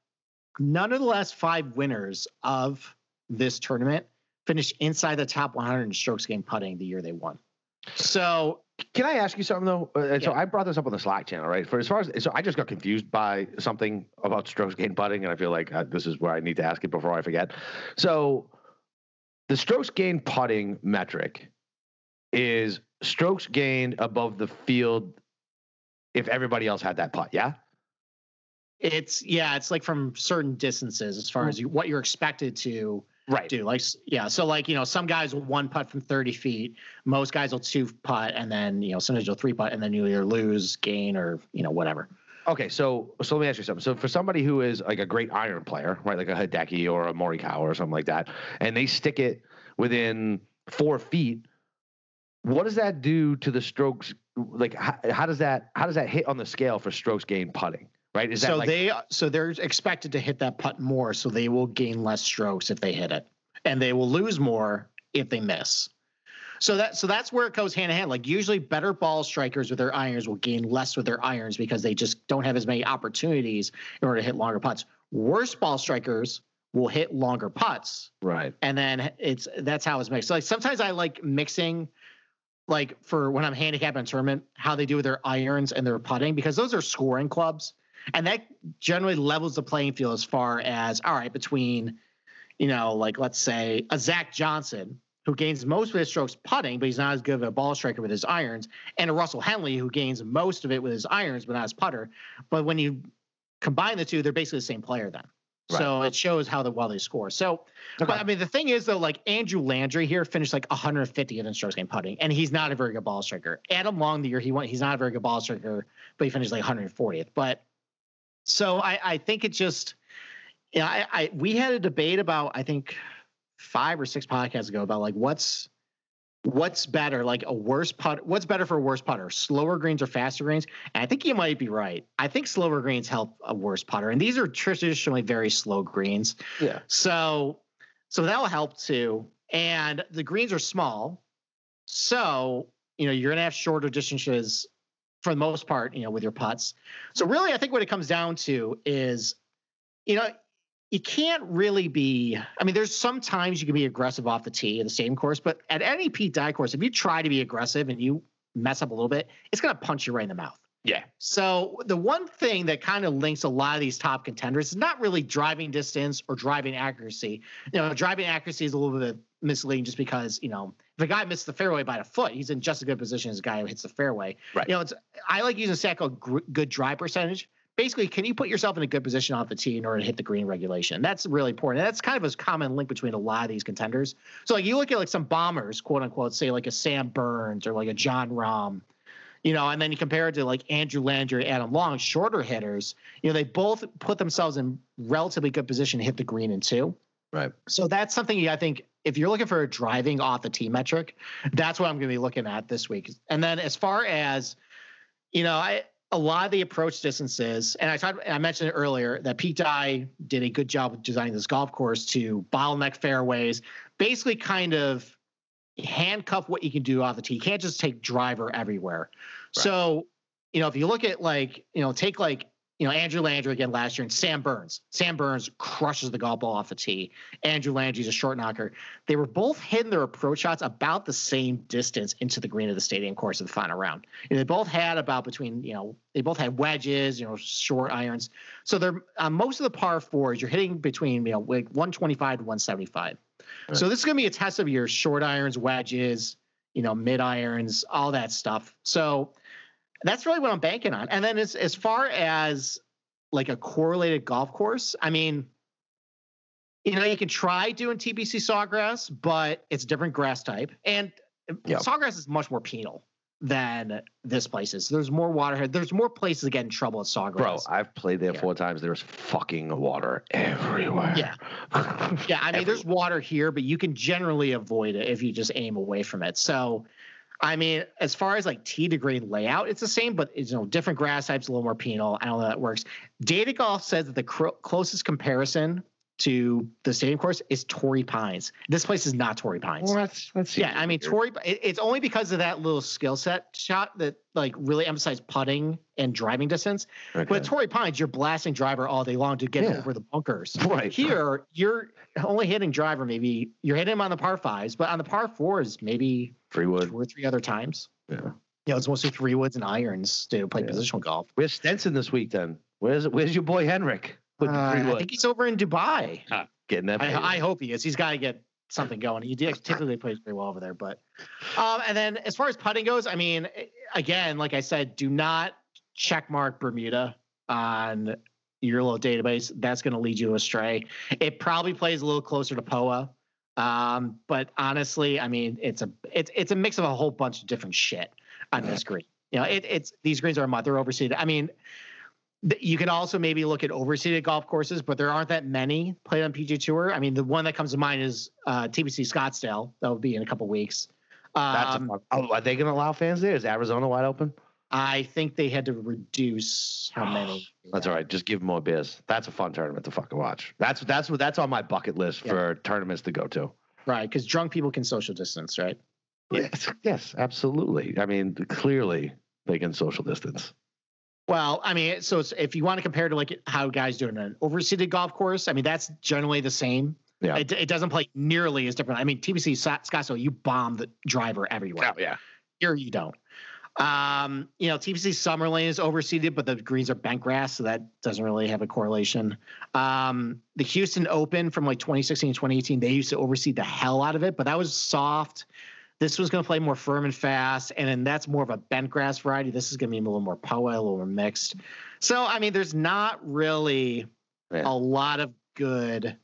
none of the last five winners of this tournament finished inside the top 100 in strokes gained putting the year they won. So can I ask you something, though? So I brought this up on the Slack channel, right? So I just got confused by something about strokes gained putting, and I feel like this is where I need to ask it before I forget. So the strokes gained putting metric is strokes gained above the field if everybody else had that putt, yeah? It's like from certain distances as far as what you're expected to do. Some guys will one putt from 30 feet. Most guys will two putt, and then, sometimes you'll three putt, and then you either lose, gain, or, whatever. Okay, so let me ask you something. So for somebody who is like a great iron player, right, like a Hideki or a Morikawa or something like that, and they stick it within 4 feet, what does that do to the strokes? Like, how does that hit on the scale for strokes gained putting? Right? Is that they're expected to hit that putt more, so they will gain less strokes if they hit it, and they will lose more if they miss. So that's where it goes hand in hand. Like usually, better ball strikers with their irons will gain less with their irons because they just don't have as many opportunities in order to hit longer putts. Worse ball strikers will hit longer putts, right? And then that's how it's mixed. So like sometimes I like mixing. Like for when I'm handicapping a tournament, how they do with their irons and their putting, because those are scoring clubs. And that generally levels the playing field as far as, all right, between, like let's say a Zach Johnson who gains most of his strokes putting, but he's not as good of a ball striker with his irons, and a Russell Henley who gains most of it with his irons, but not his putter. But when you combine the two, they're basically the same player then. Right. So it shows how well they score. So, But I mean, the thing is, though, like Andrew Landry here finished like 150th in strokes gained putting, and he's not a very good ball striker. Adam Long, the year he won, he's not a very good ball striker, but he finished like 140th. But so I think it just, we had a debate about, I think 5 or 6 podcasts ago about like what's better, like a worse putt, what's better for a worse putter, slower greens or faster greens? And I think you might be right. I think slower greens help a worse putter. And these are traditionally very slow greens. Yeah. So that'll help too. And the greens are small. So, you're going to have shorter distances for the most part, with your putts. So really, I think what it comes down to is, you can't really be, I mean, there's sometimes you can be aggressive off the tee in the same course, but at any Pete Dye course, if you try to be aggressive and you mess up a little bit, it's going to punch you right in the mouth. Yeah. So the one thing that kind of links a lot of these top contenders is not really driving distance or driving accuracy. Driving accuracy is a little bit misleading just because, if a guy misses the fairway by a foot, he's in just as good position as a guy who hits the fairway. Right. I like using a stat called good drive percentage. Basically, can you put yourself in a good position off the tee in order to hit the green regulation? That's really important. And that's kind of a common link between a lot of these contenders. So like you look at like some bombers, quote unquote, say like a Sam Burns or like a John Rahm, and then you compare it to like Andrew Landry, Adam Long, shorter hitters, they both put themselves in relatively good position to hit the green in two. Right. So that's something I think if you're looking for a driving off the tee metric, that's what I'm going to be looking at this week. And then as far as, a lot of the approach distances, and I mentioned it earlier that Pete Dye did a good job of designing this golf course to bottleneck fairways, basically kind of handcuff what you can do off the tee. You can't just take driver everywhere. Right. So, if you look at like, take like, you know, Andrew Landry again last year and Sam Burns. Sam Burns crushes the golf ball off the tee. Andrew Landry's a short knocker. They were both hitting their approach shots about the same distance into the green of the stadium course in the final round. And they both had about between, you know, they both had wedges, you know, short irons. So they're on most of the par fours, you're hitting between, you know, like 125 to 175. Right. So this is going to be a test of your short irons, wedges, you know, mid irons, all that stuff. So that's really what I'm banking on. And then as far as like a correlated golf course, I mean, you know, you can try doing TPC Sawgrass, but it's a different grass type. And Sawgrass is much more penal than this place is. There's more water here. There's more places to get in trouble at Sawgrass. Bro, I've played there 4 times. There's fucking water everywhere. Yeah. Yeah. I mean, there's water here, but you can generally avoid it if you just aim away from it. So, I mean, as far as like tee to green layout, it's the same, but it's, you know, different grass types, a little more penal. I don't know how that works. Data Golf says that the closest comparison to the stadium course is Torrey Pines. This place is not Torrey Pines. Well, that's yeah. I mean, Torrey. It's only because of that little skill set shot that like really emphasized putting and driving distance. Okay. But at Torrey Pines, you're blasting driver all day long to get over the bunkers. Right. Here, you're only hitting driver. Maybe you're hitting him on the par fives, but on the par fours, maybe 2 or 3 other times. Yeah. You know, it's mostly 3 woods and irons to play positional golf. Where's Stenson this week then? Where's your boy Henrik? I think he's over in Dubai. Getting that. I hope he is. He's got to get something going. He typically plays pretty well over there. But, and then as far as putting goes, I mean, again, like I said, do not checkmark Bermuda on your little database. That's going to lead you astray. It probably plays a little closer to POA. But honestly, I mean, it's a mix of a whole bunch of different shit on this green. You know, these greens are a month. They're overseeded. I mean, you can also maybe look at overseeded golf courses, but there aren't that many played on PGA Tour. I mean, the one that comes to mind is TPC Scottsdale. That'll be in a couple weeks. Are they going to allow fans there? Is Arizona wide open? I think they had to reduce how many. That's all right. Just give them more beers. That's a fun tournament to fucking watch. That's on my bucket list for tournaments to go to. Right, because drunk people can social distance, right? Yes, absolutely. I mean, clearly they can social distance. Well, I mean, so if you want to compare to like how guys do in an overseeded golf course, I mean, that's generally the same. Yeah. It doesn't play nearly as different. I mean, TPC Scottsdale, you bomb the driver everywhere. Oh, yeah. Here you don't. You know, TPC Summerlin is overseeded, but the greens are bent grass, so that doesn't really have a correlation. The Houston Open from like 2016 to 2018, they used to overseed the hell out of it, but that was soft. This was going to play more firm and fast, and then that's more of a bent grass variety. This is going to be a little more POA, a little more mixed. So, I mean, there's not really a lot of good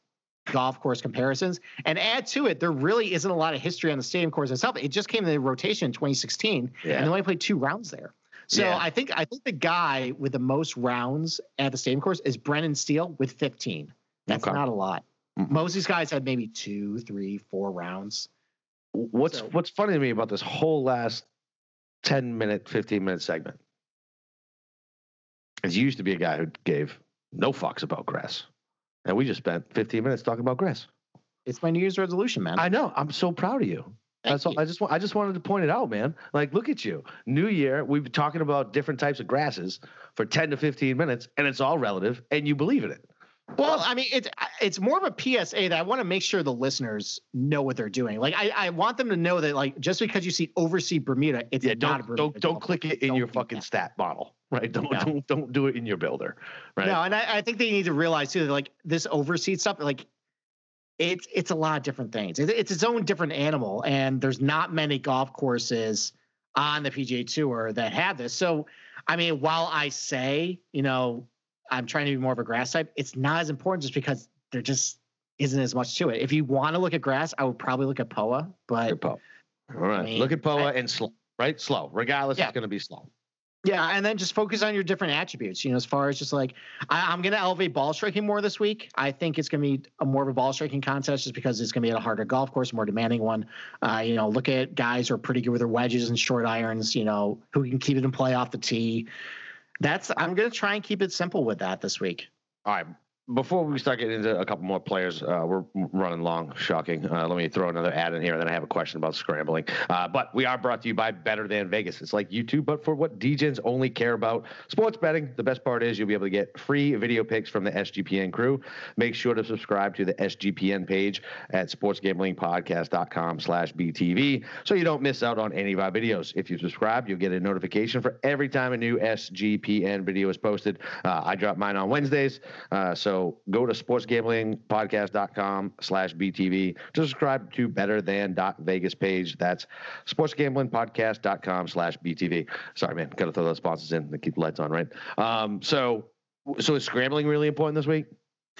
golf course comparisons. And add to it, there really isn't a lot of history on the stadium course itself. It just came to the rotation in 2016, and they only played 2 rounds there. So I think the guy with the most rounds at the stadium course is Brendan Steele with 15. That's not a lot. Mm-hmm. Most of these guys had maybe 2, 3, 4 rounds. What's funny to me about this whole last 15 minute segment is you used to be a guy who gave no fucks about grass, and we just spent 15 minutes talking about grass. It's my New Year's resolution, man. I know. I'm so proud of you. Thank you. I just wanted to point it out, man. Like, look at you. New Year, we've been talking about different types of grasses for 10 to 15 minutes, and it's all relative, and you believe in it. Well, I mean, it's more of a PSA that I want to make sure the listeners know what they're doing. Like, I want them to know that, like, just because you see overseed Bermuda, it's not a Bermuda. Don't click it in your fucking stat model, right? Don't do it in your builder, right? No, and I think they need to realize too that like this overseed stuff, like, it's a lot of different things. It's its own different animal, and there's not many golf courses on the PGA Tour that have this. So, I mean, while I say, you know, I'm trying to be more of a grass type, it's not as important just because there just isn't as much to it. If you want to look at grass, I would probably look at POA, but POA. All right. I mean, look at POA and slow, right? Slow. Regardless, it's going to be slow. Yeah. And then just focus on your different attributes, you know, as far as just like, I'm going to elevate ball striking more this week. I think it's going to be more of a ball striking contest just because it's going to be at a harder golf course, more demanding one. You know, look at guys who are pretty good with their wedges and short irons, you know, who can keep it in play off the tee. I'm going to try and keep it simple with that this week. All right. Before we start getting into a couple more players, we're running long, shocking. Let me throw another ad in here, and then I have a question about scrambling. But we are brought to you by Better Than Vegas. It's like YouTube, but for what DGens only care about, sports betting. The best part is you'll be able to get free video picks from the SGPN crew. Make sure to subscribe to the SGPN page at sportsgamblingpodcast.com/BTV so you don't miss out on any of our videos. If you subscribe, you'll get a notification for every time a new SGPN video is posted. I drop mine on Wednesdays, so go to sportsgamblingpodcast.com/BTV to subscribe to Better Than Vegas page. That's sportsgamblingpodcast.com/BTV. Sorry, man. Got to throw those sponsors in to keep the lights on, right? So is scrambling really important this week?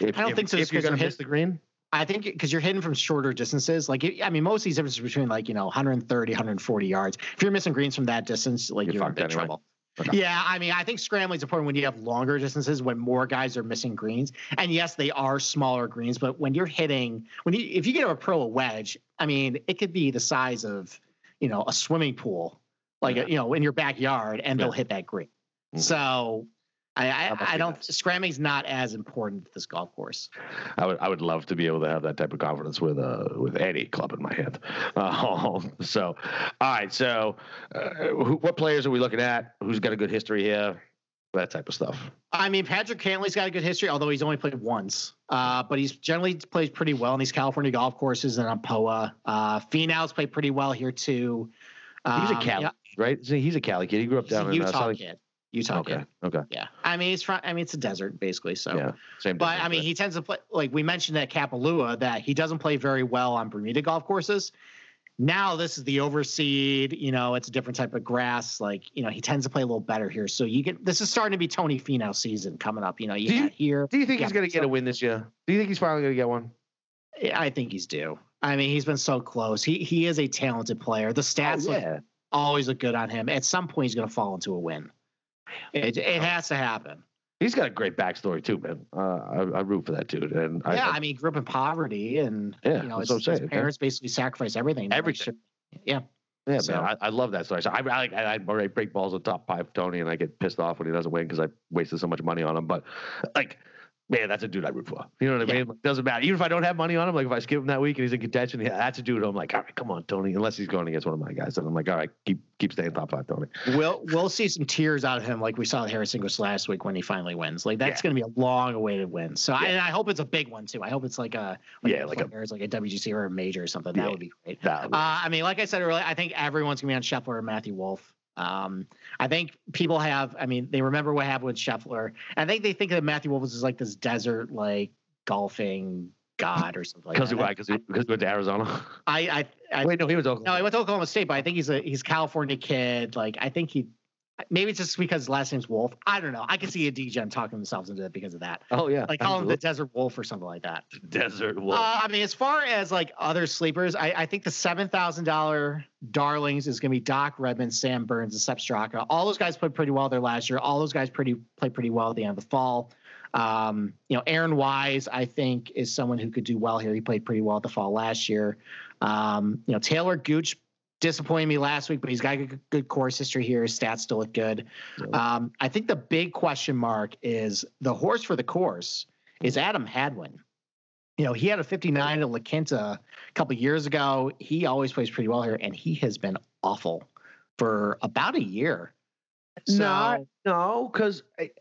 I don't think so. If you're going to miss the green? I think because you're hitting from shorter distances. Like, I mean, most of these differences between 130, 140 yards. If you're missing greens from that distance, you're in big trouble. Okay. Yeah, I mean, I think scrambling is important when you have longer distances, when more guys are missing greens. And yes, they are smaller greens, but when you're hitting, if you give a pro a wedge, I mean, it could be the size of, a swimming pool, in your backyard, and they'll hit that green. Mm-hmm. So I don't. Scrambling's not as important to this golf course. I would love to be able to have that type of confidence with any club in my hand. All right. So, what players are we looking at? Who's got a good history here? That type of stuff. I mean, Patrick Cantley's got a good history, although he's only played once. But he's generally played pretty well in these California golf courses and on POA. Finau's played pretty well here too. He's a Cali, right? He's a Cali kid. He grew up down in Utah. Okay. Yeah. I mean, it's a desert basically. So, yeah, same. But I mean, he tends to play, like we mentioned at Kapalua, that he doesn't play very well on Bermuda golf courses. Now this is the overseed, it's a different type of grass. He tends to play a little better here. So this is starting to be Tony Finau season coming up. Do you think he's going to get a win this year? Do you think he's finally going to get one? I think he's due. I mean, he's been so close. He is a talented player. The stats always look good on him. At some point he's going to fall into a win. It has to happen. He's got a great backstory too, man. I root for that dude. And I mean, grew up in poverty, and his parents basically sacrificed everything. Yeah, so, man, I love that story. So I already break balls with top five Tony, and I get pissed off when he doesn't win because I wasted so much money on him. But man, that's a dude I root for. You know what I mean? Like, doesn't matter. Even if I don't have money on him, if I skip him that week and he's in contention, that's a dude I'm like, all right, come on, Tony. Unless he's going against one of my guys. And I'm like, all right, keep staying top five, Tony. We'll see some tears out of him like we saw Harris English last week when he finally wins. That's going to be a long-awaited win. So I hope it's a big one, too. I hope it's like a WGC or a major or something. That would be great. I mean, like I said earlier, I think everyone's going to be on Scheffler or Matthew Wolf. I think people they remember what happened with Scheffler. I think they think that Matthew Wolf is like this desert, golfing god or something like that. Because he went to Arizona. He was Oklahoma. No, he went to Oklahoma State, but I think he's a California kid. I think maybe it's just because his last name's Wolf. I don't know. I can see a DGen talking themselves into it because of that. Oh yeah. Call him the Desert Wolf or something like that. Desert Wolf. I mean, as far as other sleepers, I think the $7,000 darlings is going to be Doc Redmond, Sam Burns, and Sepp Straka. All those guys played pretty well there last year. All those guys played pretty well at the end of the fall. Aaron Wise, I think, is someone who could do well here. He played pretty well at the fall last year. Taylor Gooch disappointed me last week, but he's got a good course history here. His stats still look good. I think the big question mark is the horse for the course is Adam Hadwin. He had a 59 at La Quinta a couple of years ago. He always plays pretty well here, and he has been awful for about a year. Yes,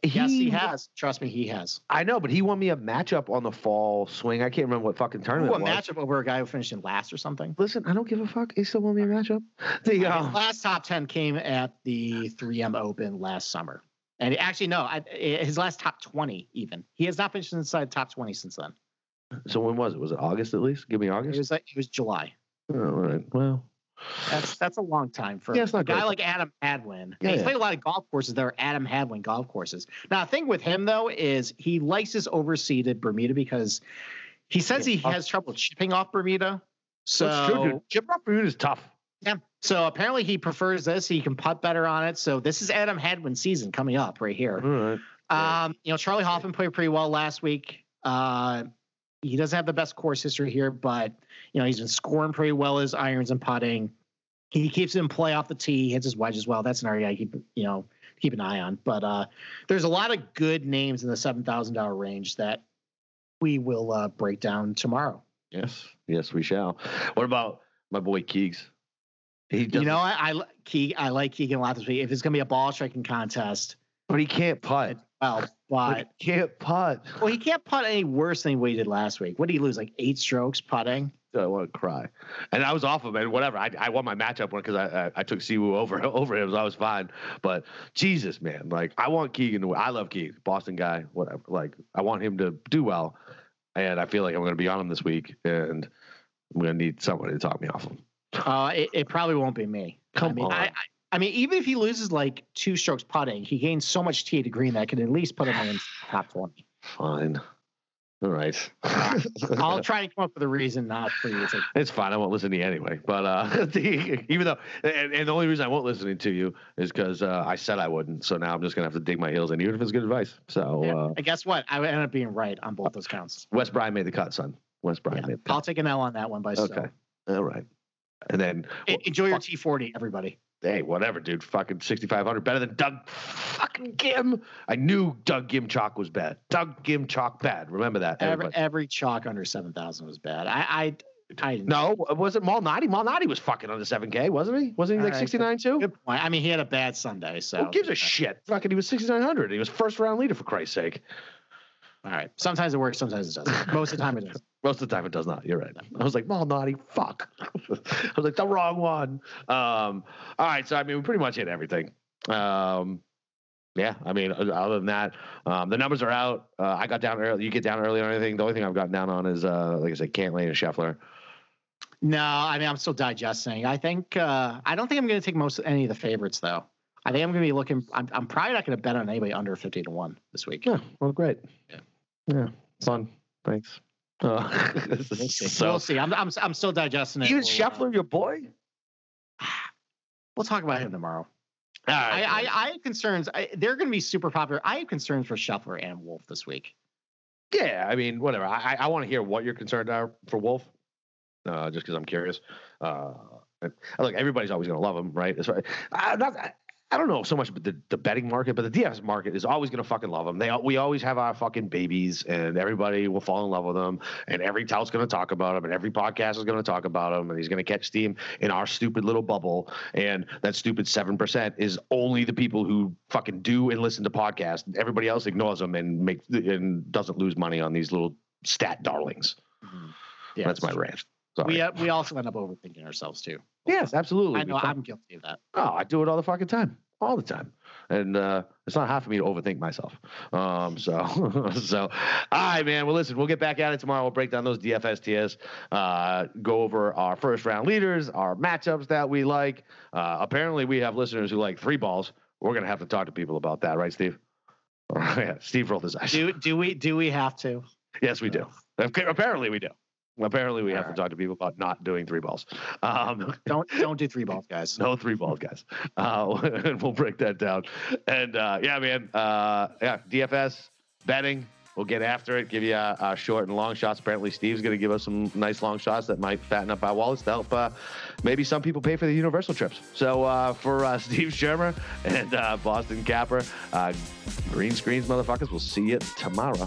he has. Trust me, he has. I know, but he won me a matchup on the fall swing. I can't remember what fucking tournament it was. Matchup over a guy who finished in last or something. Listen, I don't give a fuck. He still won me a matchup. The last top 10 came at the 3M Open last summer. And actually, no, his last top 20 even. He has not finished inside top 20 since then. So when was it? Was it August at least? Give me August? It was July. Oh, all right. Well, that's a long time for a guy like Adam Hadwin. Yeah, he's played a lot of golf courses that are Adam Hadwin golf courses. Now, the thing with him, though, is he likes his overseeded Bermuda because he says he has trouble chipping off Bermuda. So that's true, dude. Chipping off Bermuda is tough. Yeah. So apparently he prefers this. He can putt better on it. So this is Adam Hadwin season coming up right here. All right. Charlie Hoffman played pretty well last week. He doesn't have the best course history here, but he's been scoring pretty well his irons and putting. He keeps it in play off the tee, hits his wedge as well. That's an area I keep an eye on. But there's a lot of good names in the $7,000 range that we will break down tomorrow. Yes, we shall. What about my boy Keegs? I like Keegan a lot this week. If it's going to be a ball striking contest. But he can't putt. Well, he can't putt any worse than he did last week. What did he lose? Like 8 strokes putting? I want to cry. And I was off of it, whatever. I won my matchup one because I took Siwoo over him, so I was fine. But Jesus, man, like I want Keegan to win. I love Keegan, Boston guy, whatever. Like I want him to do well. And I feel like I'm going to be on him this week, and I'm going to need somebody to talk me off him. It probably won't be me. Come on. I mean, even if he loses like 2 strokes putting, he gains so much tee to green that I could at least put him in the top 20. Fine. All right. I'll try to come up with a reason not for you. It's fine. I won't listen to you anyway. But even though, and the only reason I won't listen to you is because I said I wouldn't. So now I'm just going to have to dig my heels in, even if it's good advice. So yeah. And guess what? I ended up being right on both those counts. Wes Bryant made the cut, son. Made the cut. I'll take an L on that one by still. Okay. All right. And then enjoy your T40, everybody. Hey, whatever, dude. Fucking 6,500. Better than Doug fucking Gim. I knew Doug Gimchok was bad. Doug Gimchok bad. Remember that. Every chalk under 7,000 was bad. I no, was it Malnati? Malnati was fucking under 7K, wasn't he? Wasn't he like 69 too? Good point. I mean, he had a bad Sunday, so. Who gives a shit? Fucking, he was 6,900. He was first round leader, for Christ's sake. All right. Sometimes it works. Sometimes it doesn't. Most of the time it does. Most of the time it does not. You're right. I was like, Malnati, fuck. I was like, the wrong one. All right. So, I mean, we pretty much hit everything. Yeah. I mean, other than that, the numbers are out. I got down early. You get down early on anything. The only thing I've gotten down on is, like I said, Cantlay and Scheffler. No, I mean, I'm still digesting. I think, I don't think I'm going to take any of the favorites though. I think I'm going to be looking, I'm probably not going to bet on anybody under 50-1 this week. Yeah. Well, great. Yeah. Fun. Thanks. We'll see. I'm still digesting it. Even Scheffler, your boy? We'll talk about him tomorrow. All right. I have concerns. They're going to be super popular. I have concerns for Scheffler and Wolf this week. Yeah. I mean, whatever. I want to hear what your concerns are for Wolf. Just because I'm curious. Look, everybody's always going to love him, right? That's right. I don't know so much about the betting market, but the DFS market is always going to fucking love them. We always have our fucking babies, and everybody will fall in love with them, and every tout's going to talk about them, and every podcast is going to talk about them, and he's going to catch steam in our stupid little bubble, and that stupid 7% is only the people who fucking do and listen to podcasts. Everybody else ignores them and doesn't lose money on these little stat darlings. Mm-hmm. Yeah, that's my rant. Sorry. We also end up overthinking ourselves too. Yes, absolutely. I know I'm guilty of that. Oh, I do it all the fucking time, and it's not hard for me to overthink myself. So, all right, man. Well, listen, we'll get back at it tomorrow. We'll break down those DFSTs, go over our first round leaders, our matchups that we like. Apparently, we have listeners who like 3 balls. We're gonna have to talk to people about that, right, Steve? All right, Steve rolled his eyes. Do we have to? Yes, we do. Apparently, we do. Apparently we have to talk to people about not doing 3 balls. Don't do 3 balls, guys. No 3 balls, guys. We'll break that down. And yeah, man. Yeah, DFS betting. We'll get after it. Give you short and long shots. Apparently Steve's going to give us some nice long shots that might fatten up our wallets to help maybe some people pay for the Universal trips. So for Steve Shermer and Boston Capper, green screens, motherfuckers. We'll see you tomorrow.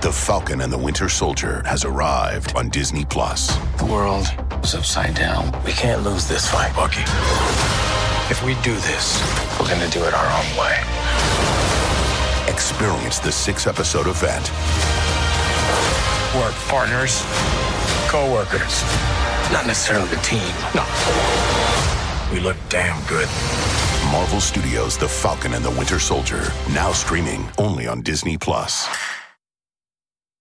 The Falcon and the Winter Soldier has arrived on Disney+. The world is upside down. We can't lose this fight, Bucky. If we do this, we're going to do it our own way. Experience the 6-episode event. We're partners, co-workers, not necessarily a team. No. We look damn good. Marvel Studios' The Falcon and the Winter Soldier, now streaming only on Disney+.